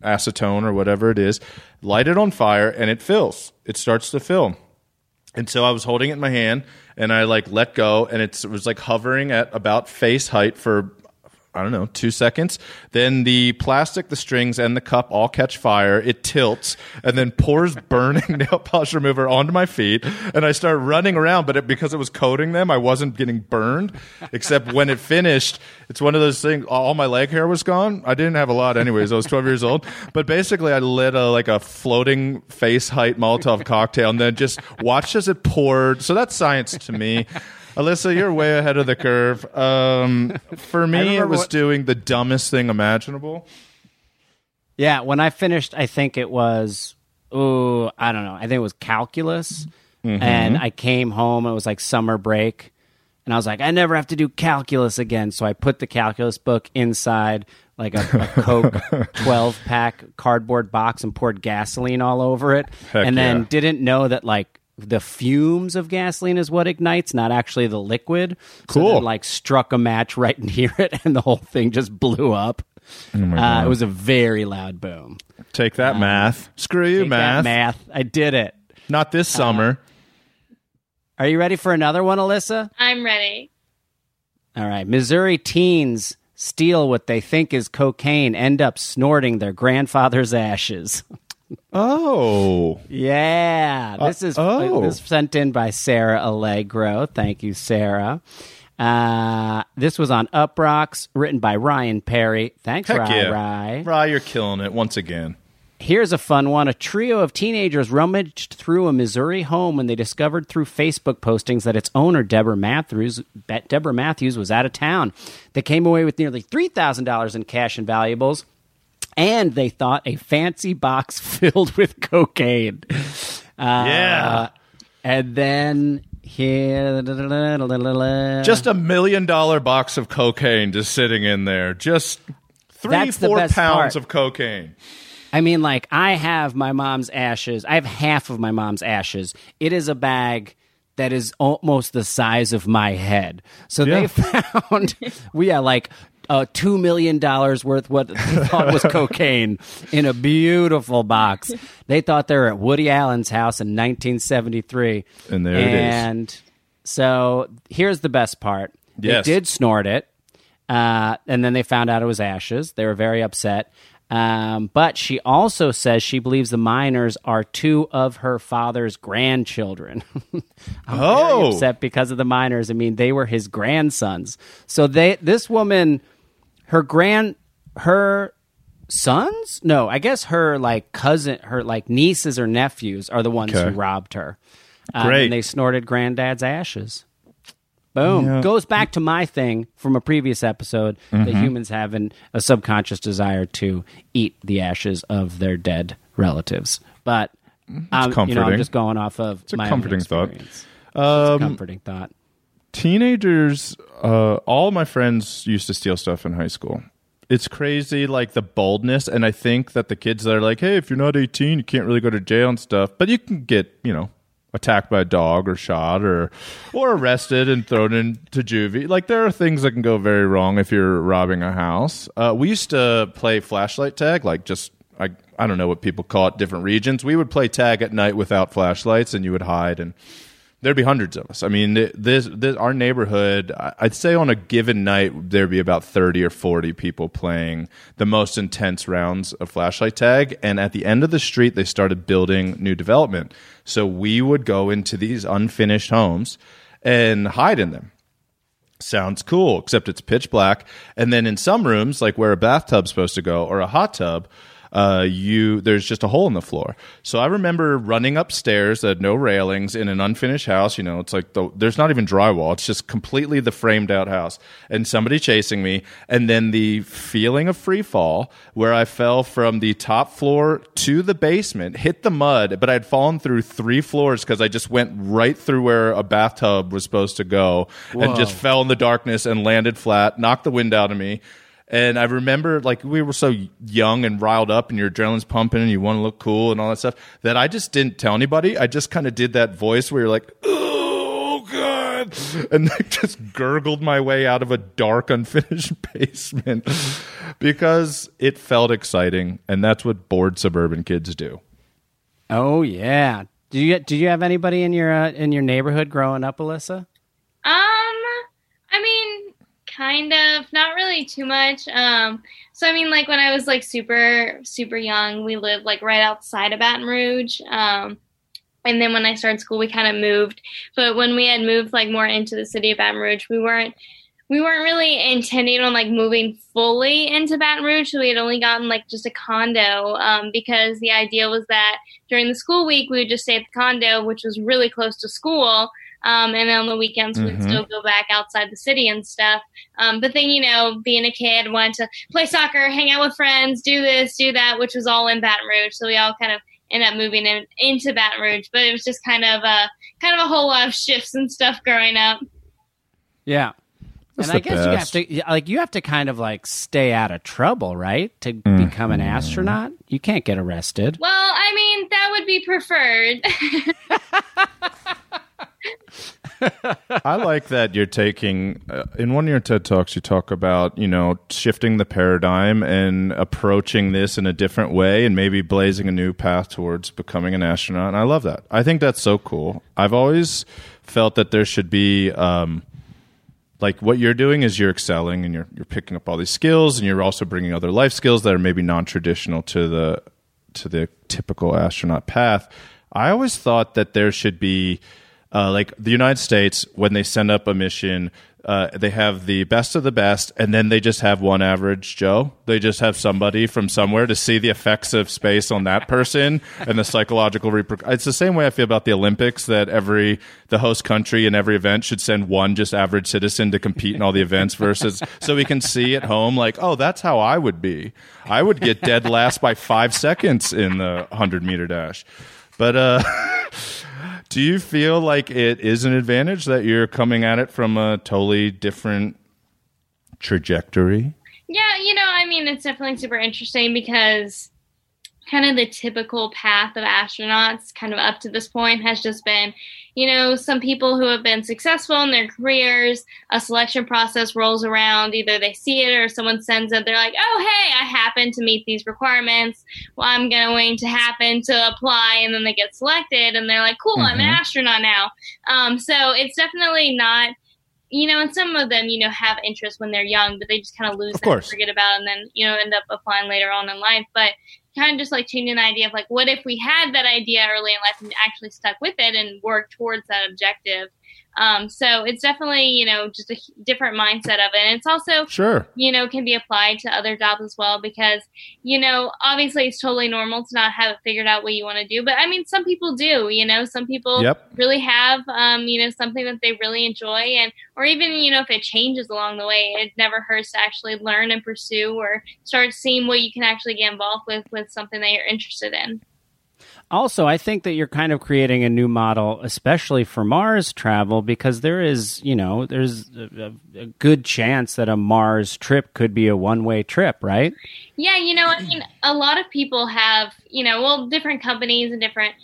acetone or whatever it is, light it on fire, and it fills. It starts to fill. And so I was holding it in my hand, and I like let go, and it was like hovering at about face height for, 2 seconds. Then the plastic, the strings, and the cup all catch fire. It tilts and then pours burning nail polish remover onto my feet, and I start running around, but because it was coating them, I wasn't getting burned, except when it finished, it's one of those things, all my leg hair was gone. I didn't have a lot anyways. I was 12 years old. But basically, I lit a floating face-height Molotov cocktail and then just watched as it poured. So that's science to me. Alyssa, you're way ahead of the curve. For me, it was doing the dumbest thing imaginable. Yeah, when I finished, I think it was, I think it was calculus. Mm-hmm. And I came home, it was like summer break. And I was like, I never have to do calculus again. So I put the calculus book inside like a Coke 12-pack cardboard box and poured gasoline all over it. Then didn't know that the fumes of gasoline is what ignites, not actually the liquid. Cool. So then, struck a match right near it, and the whole thing just blew up. Oh my God. It was a very loud boom. Take that, math. Screw you, math. I did it. Not this summer. Are you ready for another one, Alyssa? I'm ready. All right. Missouri teens steal what they think is cocaine, end up snorting their grandfather's ashes. Oh. Yeah. This is sent in by Sarah Allegro. Thank you, Sarah. This was on Up Rocks, written by Ryan Perry. Thanks, Heck Rye. Yeah. Rye, you're killing it once again. Here's a fun one. A trio of teenagers rummaged through a Missouri home when they discovered through Facebook postings that its owner, Deborah Matthews, was out of town. They came away with nearly $3,000 in cash and valuables, and they thought a fancy box filled with cocaine. Yeah. And then... Here, just $1 million box of cocaine just sitting in there. Just 3-4 pounds of cocaine. I mean, like, I have my mom's ashes. I have half of my mom's ashes. It is a bag that is almost the size of my head. So yeah. They found, $2 million worth what they thought was cocaine in a beautiful box. They thought they were at Woody Allen's house in 1973. And there it is. And so here's the best part. Yes. They did snort it, and then they found out it was ashes. They were very upset. But she also says she believes the miners are two of her father's grandchildren. I'm very upset because of the miners. I mean, they were his grandsons. So this woman... Her sons? No, I guess her cousin, her nieces or nephews are the ones who robbed her. Great. And they snorted granddad's ashes. Boom. Yeah. Goes back to my thing from a previous episode that humans have a subconscious desire to eat the ashes of their dead relatives. But I'm just going off of my own experience. It's a comforting thought. Teenagers, all my friends used to steal stuff in high school. It's crazy, the boldness, and I think that the kids that are like, hey, if you're not 18, you can't really go to jail and stuff, but you can get, attacked by a dog or shot or arrested and thrown into juvie. There are things that can go very wrong if you're robbing a house. We used to play flashlight tag, I don't know what people call it, different regions. We would play tag at night without flashlights, and you would hide and... There'd be hundreds of us. I mean, this our neighborhood, I'd say on a given night, there'd be about 30 or 40 people playing the most intense rounds of flashlight tag. And at the end of the street, they started building new development. So we would go into these unfinished homes and hide in them. Sounds cool, except it's pitch black. And then in some rooms, where a bathtub's supposed to go or a hot tub, there's just a hole in the floor. So I remember running upstairs that had no railings in an unfinished house. It's there's not even drywall. It's just completely the framed out house, and somebody chasing me. And then the feeling of free fall where I fell from the top floor to the basement, hit the mud, but I'd fallen through 3 floors because I just went right through where a bathtub was supposed to go. Whoa. And just fell in the darkness and landed flat, knocked the wind out of me. And I remember, we were so young and riled up and your adrenaline's pumping and you want to look cool and all that stuff that I just didn't tell anybody. I just kind of did that voice where you're like, oh, God. And I just gurgled my way out of a dark, unfinished basement because it felt exciting. And that's what bored suburban kids do. Oh, yeah. Do you have anybody in your neighborhood growing up, Alyssa? Kind of, not really too much. When I was super, super young, we lived right outside of Baton Rouge. And then when I started school, we kind of moved. But when we had moved more into the city of Baton Rouge, we weren't really intending on moving fully into Baton Rouge. So we had only gotten just a condo because the idea was that during the school week, we would just stay at the condo, which was really close to school. And then on the weekends, we'd still go back outside the city and stuff. But then, being a kid, wanted to play soccer, hang out with friends, do this, do that, which was all in Baton Rouge. So we all kind of ended up moving into Baton Rouge. But it was just kind of a whole lot of shifts and stuff growing up. Yeah. That's and I guess best. you have to kind of stay out of trouble, right? To become an astronaut, you can't get arrested. Well, that would be preferred. I like that you're taking in one of your TED Talks you talk about shifting the paradigm and approaching this in a different way and maybe blazing a new path towards becoming an astronaut, and I love that. I think that's so cool. I've always felt that there should be what you're doing is you're excelling and you're picking up all these skills and you're also bringing other life skills that are maybe non-traditional to the typical astronaut path. I always thought that there should be the United States, when they send up a mission, They have the best of the best, and then they just have one average Joe. They just have somebody from somewhere to see the effects of space on that person and the psychological repercussions. It's the same way I feel about the Olympics, that the host country in every event should send one just average citizen to compete in all the events versus so we can see at home like, oh, that's how I would be. I would get dead last by 5 seconds in the 100-meter dash. But do you feel like it is an advantage that you're coming at it from a totally different trajectory? Yeah, I mean, it's definitely super interesting because kind of the typical path of astronauts kind of up to this point has just been, some people who have been successful in their careers, a selection process rolls around, either they see it or someone sends it, they're like, oh, hey, I happen to meet these requirements, well, I'm going to happen to apply, and then they get selected, and they're like, cool, I'm an astronaut now. So it's definitely not, and some of them, have interest when they're young, but they just kind of lose that, forget about it, and then, end up applying later on in life, but kind of just like changing the idea of like, what if we had that idea early in life and actually stuck with it and worked towards that objective? So it's definitely, just a different mindset of it. And it's also, can be applied to other jobs as well because, obviously it's totally normal to not have it figured out what you want to do. But I mean, some people do, some people really have, something that they really enjoy and, or even, if it changes along the way, it never hurts to actually learn and pursue or start seeing what you can actually get involved with something that you're interested in. Also, I think that you're kind of creating a new model, especially for Mars travel, because there is, there's a good chance that a Mars trip could be a one-way trip, right? Yeah, I mean, a lot of people have, different companies and different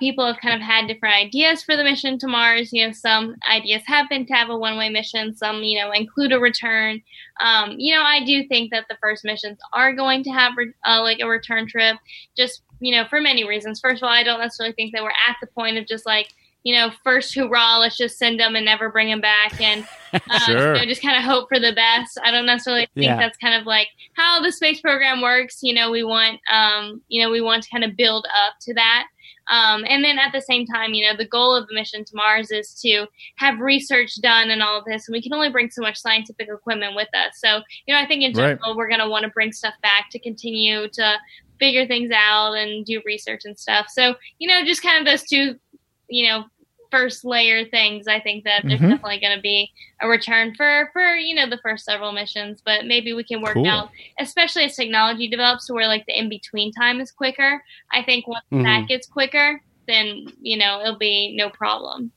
people have kind of had different ideas for the mission to Mars. Some ideas happen to have a one-way mission. Some, include a return. I do think that the first missions are going to have a return trip just for many reasons. First of all, I don't necessarily think that we're at the point of just like, first hurrah, let's just send them and never bring them back and just kind of hope for the best. I don't necessarily think that's kind of like how the space program works. We want to kind of build up to that. And then at the same time, the goal of the mission to Mars is to have research done and all of this. And we can only bring so much scientific equipment with us. So, I think in general, we're going to want to bring stuff back to continue to figure things out and do research and stuff. So, just kind of those two, first layer things. I think that there's definitely going to be a return for the first several missions, but maybe we can work out, especially as technology develops to where like the in-between time is quicker. I think once that gets quicker, then, it'll be no problem.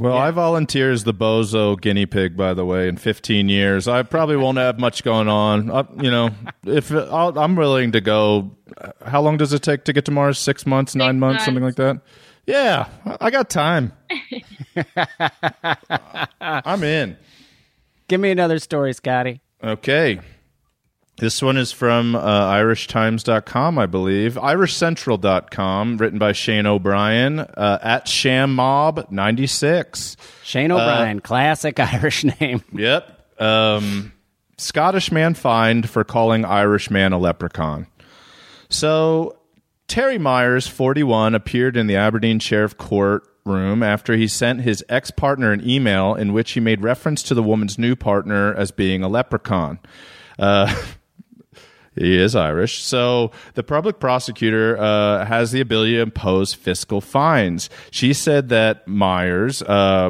Well, I volunteer as the bozo guinea pig, by the way, in 15 years. I probably won't have much going on. I'm willing to go. How long does it take to get to Mars? 6 months, 9 months, something like that? Yeah, I got time. I'm in. Give me another story, Scotty. Okay. This one is from irishtimes.com, I believe. irishcentral.com, written by Shane O'Brien, at ShamMob96. Shane O'Brien, classic Irish name. Yep. Scottish man fined for calling Irish man a leprechaun. So Terry Myers, 41, appeared in the Aberdeen Sheriff courtroom after he sent his ex-partner an email in which he made reference to the woman's new partner as being a leprechaun. He is Irish. So the public prosecutor has the ability to impose fiscal fines. She said that Myers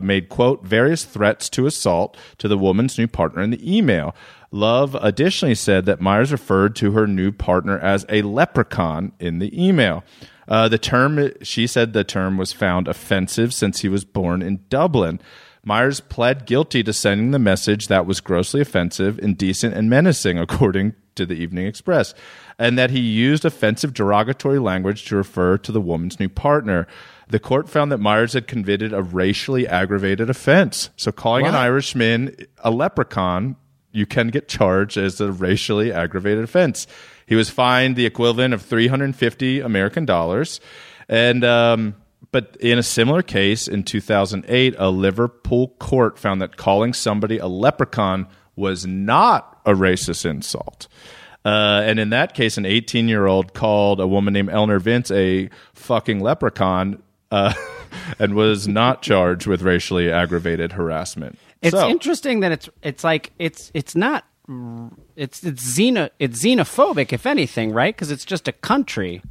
made, quote, various threats to assault to the woman's new partner in the email. Love additionally said that Myers referred to her new partner as a leprechaun in the email. She said the term was found offensive since he was born in Dublin. Myers pled guilty to sending the message that was grossly offensive, indecent, and menacing, according to the Evening Express, and that he used offensive derogatory language to refer to the woman's new partner. The court found that Myers had committed a racially aggravated offense. So calling an Irishman a leprechaun, you can get charged as a racially aggravated offense. He was fined the equivalent of $350 American. And but in a similar case in 2008, a Liverpool court found that calling somebody a leprechaun was not a racist insult. And in that case, an 18-year-old called a woman named Eleanor Vince a fucking leprechaun and was not charged with racially aggravated harassment. It's interesting that it's xenophobic, if anything, right? Because it's just a country.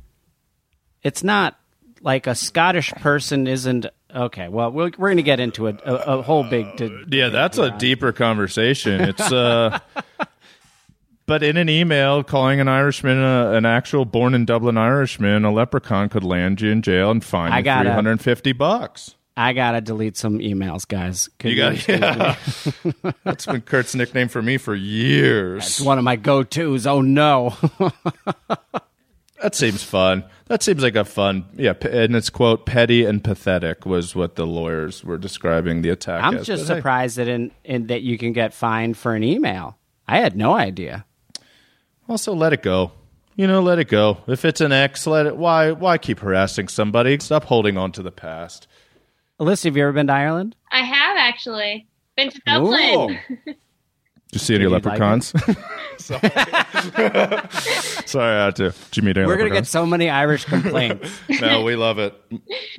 It's not like a Scottish person isn't. Okay, well, we're going to get into a whole big. That's a deeper conversation. It's but in an email, calling an Irishman an actual born in Dublin Irishman a leprechaun could land you in jail and fine you $350. I gotta delete some emails, guys. Yeah. That's been Kurt's nickname for me for years. That's one of my go-tos. Oh no. That seems fun. That seems like a fun, and it's, quote, petty and pathetic was what the lawyers were describing the attack as. I'm just surprised that that you can get fined for an email. I had no idea. Also, let it go. Let it go. If it's an ex, let it. Why keep harassing somebody? Stop holding on to the past. Alyssa, have you ever been to Ireland? I have, actually. Been to Dublin. Did you see any leprechauns? Like Sorry, I had to. Did you meet any leprechauns? We're going to get so many Irish complaints. No, we love it.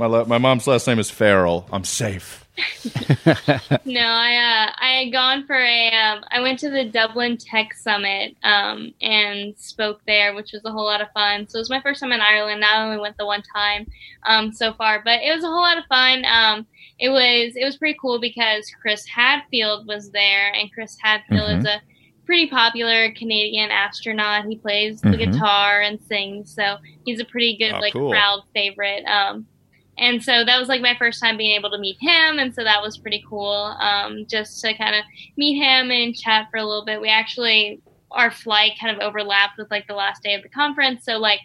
My mom's last name is Farrell. I'm safe. No, I had gone for I went to the Dublin Tech Summit and spoke there, which was a whole lot of fun. So it was my first time in Ireland. I only went the one time so far, but it was a whole lot of fun. It was pretty cool because Chris Hadfield was there, and Chris Hadfield is a pretty popular Canadian astronaut. He plays the guitar and sings, so he's a pretty good crowd favorite. And so that was like my first time being able to meet him, and so that was pretty cool. Just to kind of meet him and chat for a little bit. We actually, our flight kind of overlapped with like the last day of the conference, so like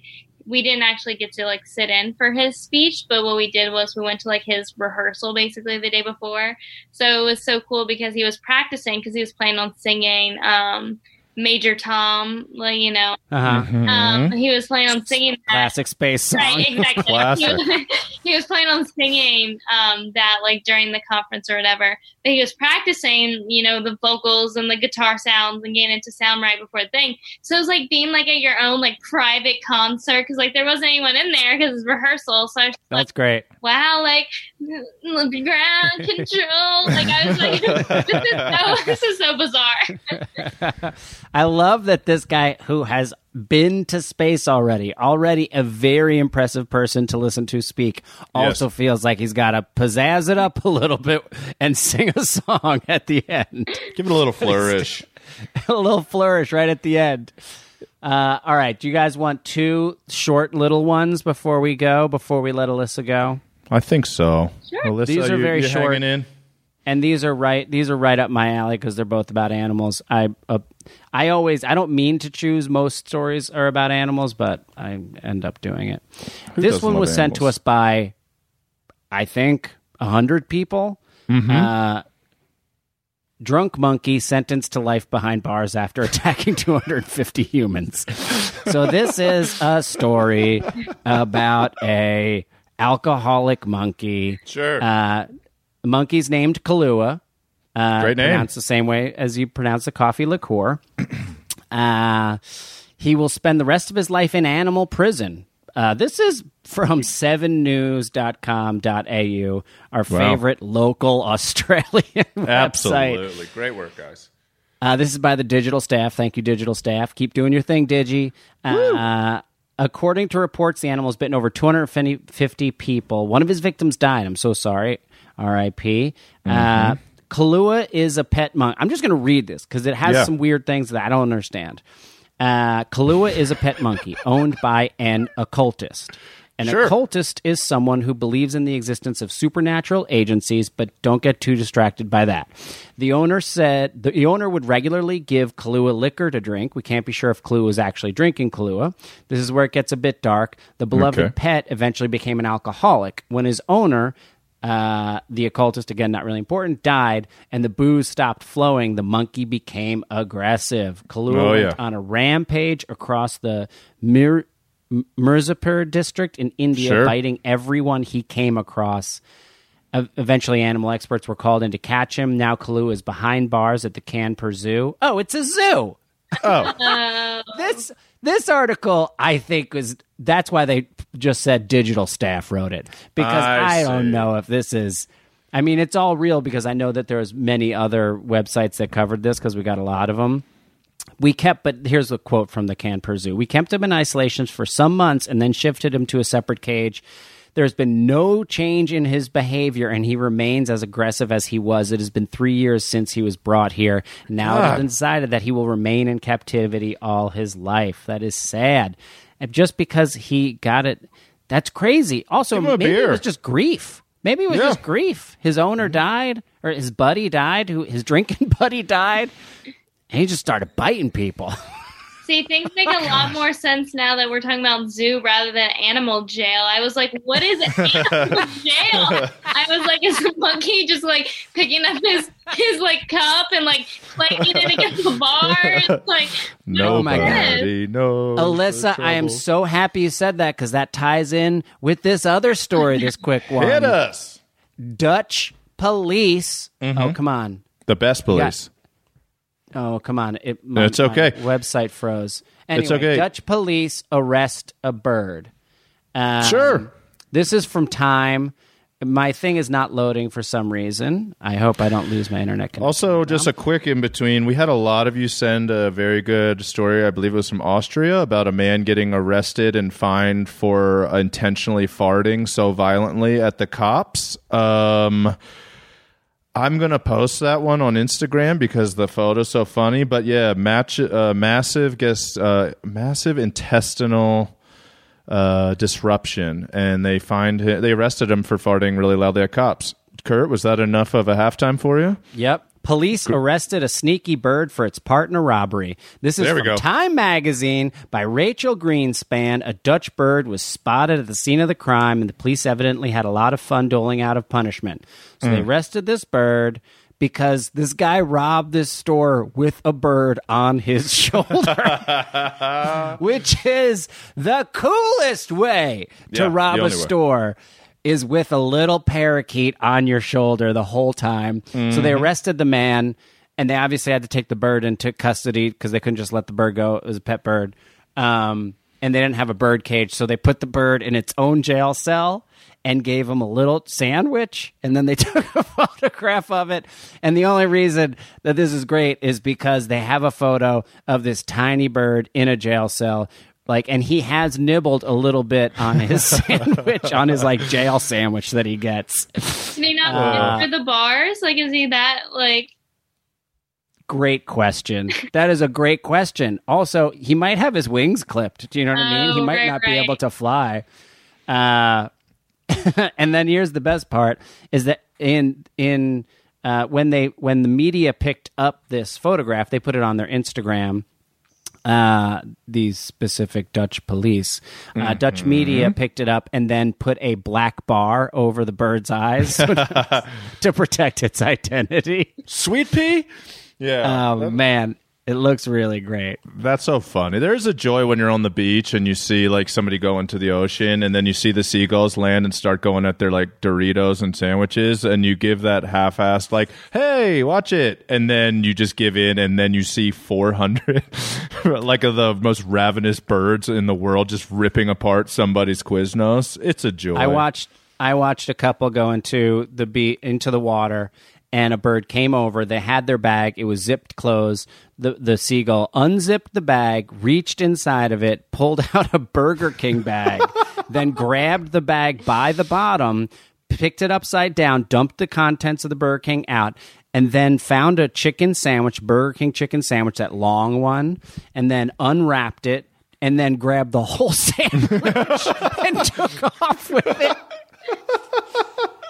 we didn't actually get to like sit in for his speech, but what we did was we went to like his rehearsal basically the day before. So it was so cool because he was practicing, because he was planning on singing Major Tom, he was planning on singing that classic space song. Right, exactly. Classic. He was planning on singing that like during the conference or whatever. But he was practicing, the vocals and the guitar sounds and getting it to sound right before the thing. So it was like being like at your own like private concert, because like there wasn't anyone in there because it's rehearsal. So I was that's like, great. Wow, like ground control. Like I was like, this is so bizarre. I love that this guy who has been to space already a very impressive person to listen to speak, also feels like he's got to pizzazz it up a little bit and sing a song at the end. Give it a little flourish. A little flourish right at the end. All right. Do you guys want two short little ones before we let Alyssa go? I think so. Sure. Alyssa, these are very short. Hanging in? And these are right up my alley because they're both about animals. I don't mean to choose. Most stories are about animals, but I end up doing it. This one was sent to us by, I think, 100 people. Drunk monkey sentenced to life behind bars after attacking 250 humans. So this is a story about a alcoholic monkey. Sure. The monkey's named Kalua. Great name. Pronounced the same way as you pronounce the coffee liqueur. He will spend the rest of his life in animal prison. This is from 7news.com.au, our favorite local Australian website. Absolutely. Great work, guys. This is by the digital staff. Thank you, digital staff. Keep doing your thing, Digi. According to reports, the animal's bitten over 250 people. One of his victims died. I'm so sorry. R.I.P. Kalua is a pet monkey. I'm just going to read this because it has some weird things that I don't understand. Kalua is a pet monkey owned by an occultist. An occultist is someone who believes in the existence of supernatural agencies, but don't get too distracted by that. The owner said the owner would regularly give Kalua liquor to drink. We can't be sure if Kalua was actually drinking Kalua. This is where it gets a bit dark. The beloved pet eventually became an alcoholic when his owner... the occultist, again, not really important, died, and the booze stopped flowing. The monkey became aggressive. Kalua went on a rampage across the Mirzapur district in India, biting everyone he came across. Eventually, animal experts were called in to catch him. Now Kalua is behind bars at the Kanpur Zoo. Oh, it's a zoo! Oh. This article, I think, that's why they just said digital staff wrote it, because I don't know if this is I mean, it's all real because I know that there's many other websites that covered this because we got a lot of them. But here's a quote from the Kanpur Zoo. We kept him in isolation for some months and then shifted him to a separate cage. There's been no change in his behavior, and he remains as aggressive as he was. It has been 3 years since he was brought here. Now it has been decided that he will remain in captivity all his life. That is sad. And just because he got it, that's crazy. Also, maybe it was just grief. Maybe it was just grief. His owner died, or his buddy died, his drinking buddy died, and he just started biting people. See, things make a lot more sense now that we're talking about zoo rather than animal jail. I was like, what is animal jail? I was like, is a monkey just like picking up his like cup and like planting it against the bar? Like, no, my God. No, Alyssa, I am so happy you said that because that ties in with this other story, this quick one. Hit us. Dutch police. Mm-hmm. Oh, come on. The best police. Oh, come on. It's okay. Website froze. Anyway, it's okay. Dutch police arrest a bird. Sure. This is from Time. My thing is not loading for some reason. I hope I don't lose my internet connection. Also, just a quick in-between. We had a lot of you send a very good story, I believe it was from Austria, about a man getting arrested and fined for intentionally farting so violently at the cops. I'm going to post that one on Instagram because the photo's so funny. But yeah, massive intestinal disruption. And they arrested him for farting really loudly at cops. Kurt, was that enough of a halftime for you? Yep. Police arrested a sneaky bird for its part in a robbery. This is from Time Magazine by Rachel Greenspan. A Dutch bird was spotted at the scene of the crime, and the police evidently had a lot of fun doling out of punishment. So they arrested this bird because this guy robbed this store with a bird on his shoulder, which is the coolest way to rob a store. Is with a little parakeet on your shoulder the whole time. Mm-hmm. So they arrested the man, and they obviously had to take the bird into custody because they couldn't just let the bird go. It was a pet bird. And they didn't have a bird cage, so they put the bird in its own jail cell and gave him a little sandwich, and then they took a photograph of it. And the only reason that this is great is because they have a photo of this tiny bird in a jail cell. Like, and he has nibbled a little bit on his sandwich, on his like jail sandwich that he gets. Can he not look for the bars? Like, is he that like? Great question. That is a great question. Also, he might have his wings clipped. Do you know what I mean? He might not be able to fly. And then here's the best part: is that when the media picked up this photograph, they put it on their Instagram. These specific Dutch police. Dutch media picked it up and then put a black bar over the bird's eyes to protect its identity. Sweet pea? Yeah. Oh, man. It looks really great. That's so funny. There's a joy when you're on the beach and you see like somebody go into the ocean and then you see the seagulls land and start going at their like Doritos and sandwiches and you give that half-assed like, hey, watch it. And then you just give in and then you see 400 like of the most ravenous birds in the world just ripping apart somebody's Quiznos. It's a joy. I watched a couple go into the water. And a bird came over. They had their bag. It was zipped closed. The seagull unzipped the bag, reached inside of it, pulled out a Burger King bag, then grabbed the bag by the bottom, picked it upside down, dumped the contents of the Burger King out, and then found a chicken sandwich, Burger King chicken sandwich, that long one, and then unwrapped it, and then grabbed the whole sandwich and took off with it.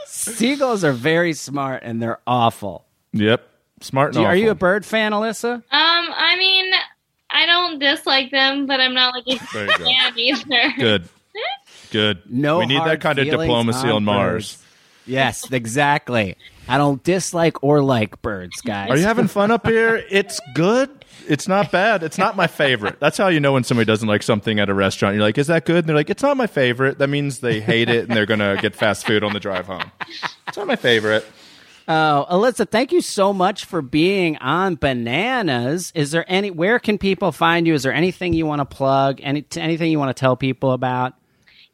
Seagulls are very smart, and they're awful. Yep. Smart and awful. Are you a bird fan, Alyssa? I mean, I don't dislike them, but I'm not like a fan either. Good. No, we need that kind of diplomacy on Mars. Yes, exactly. I don't dislike or like birds, guys. Are you having fun up here? It's good. It's not bad. It's not my favorite. That's how you know when somebody doesn't like something at a restaurant. You're like, is that good? And they're like, it's not my favorite. That means they hate it and they're going to get fast food on the drive home. It's not my favorite. Oh, Alyssa, thank you so much for being on Bananas. Where can people find you? Is there anything you want to plug? Anything you want to tell people about?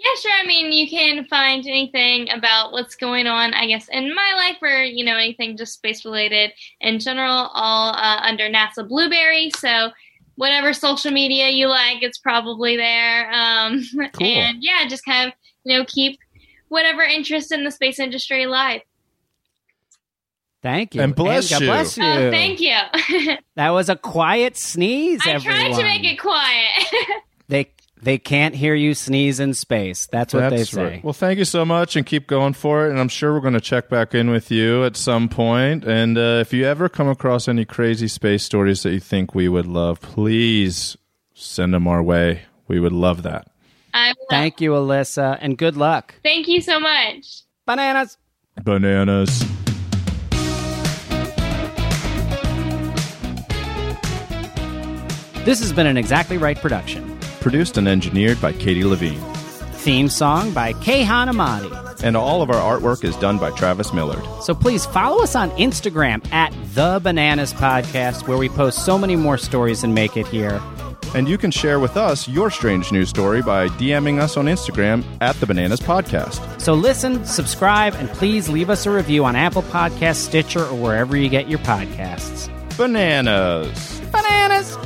Yeah, sure. I mean, you can find anything about what's going on, I guess, in my life or, you know, anything just space related in general, all under NASA Blueberry. So whatever social media you like, it's probably there. Cool. And yeah, just kind of, you know, keep whatever interest in the space industry alive. Thank you. And bless and God you. Bless you. Oh, thank you. That was a quiet sneeze, everyone. I tried to make it quiet. They can't hear you sneeze in space. That's what they say. Right. Well, thank you so much, and keep going for it. And I'm sure we're going to check back in with you at some point. And if you ever come across any crazy space stories that you think we would love, please send them our way. We would love that. Thank you, Alyssa, and good luck. Thank you so much. Bananas. Bananas. This has been an Exactly Right production. Produced and engineered by Katie Levine. Theme song by Kayhan Amadi. And all of our artwork is done by Travis Millard. So please follow us on Instagram at The Bananas Podcast, where we post so many more stories than Make It Here. And you can share with us your strange news story by DMing us on Instagram at The Bananas Podcast. So listen, subscribe, and please leave us a review on Apple Podcasts, Stitcher, or wherever you get your podcasts. Bananas. Bananas.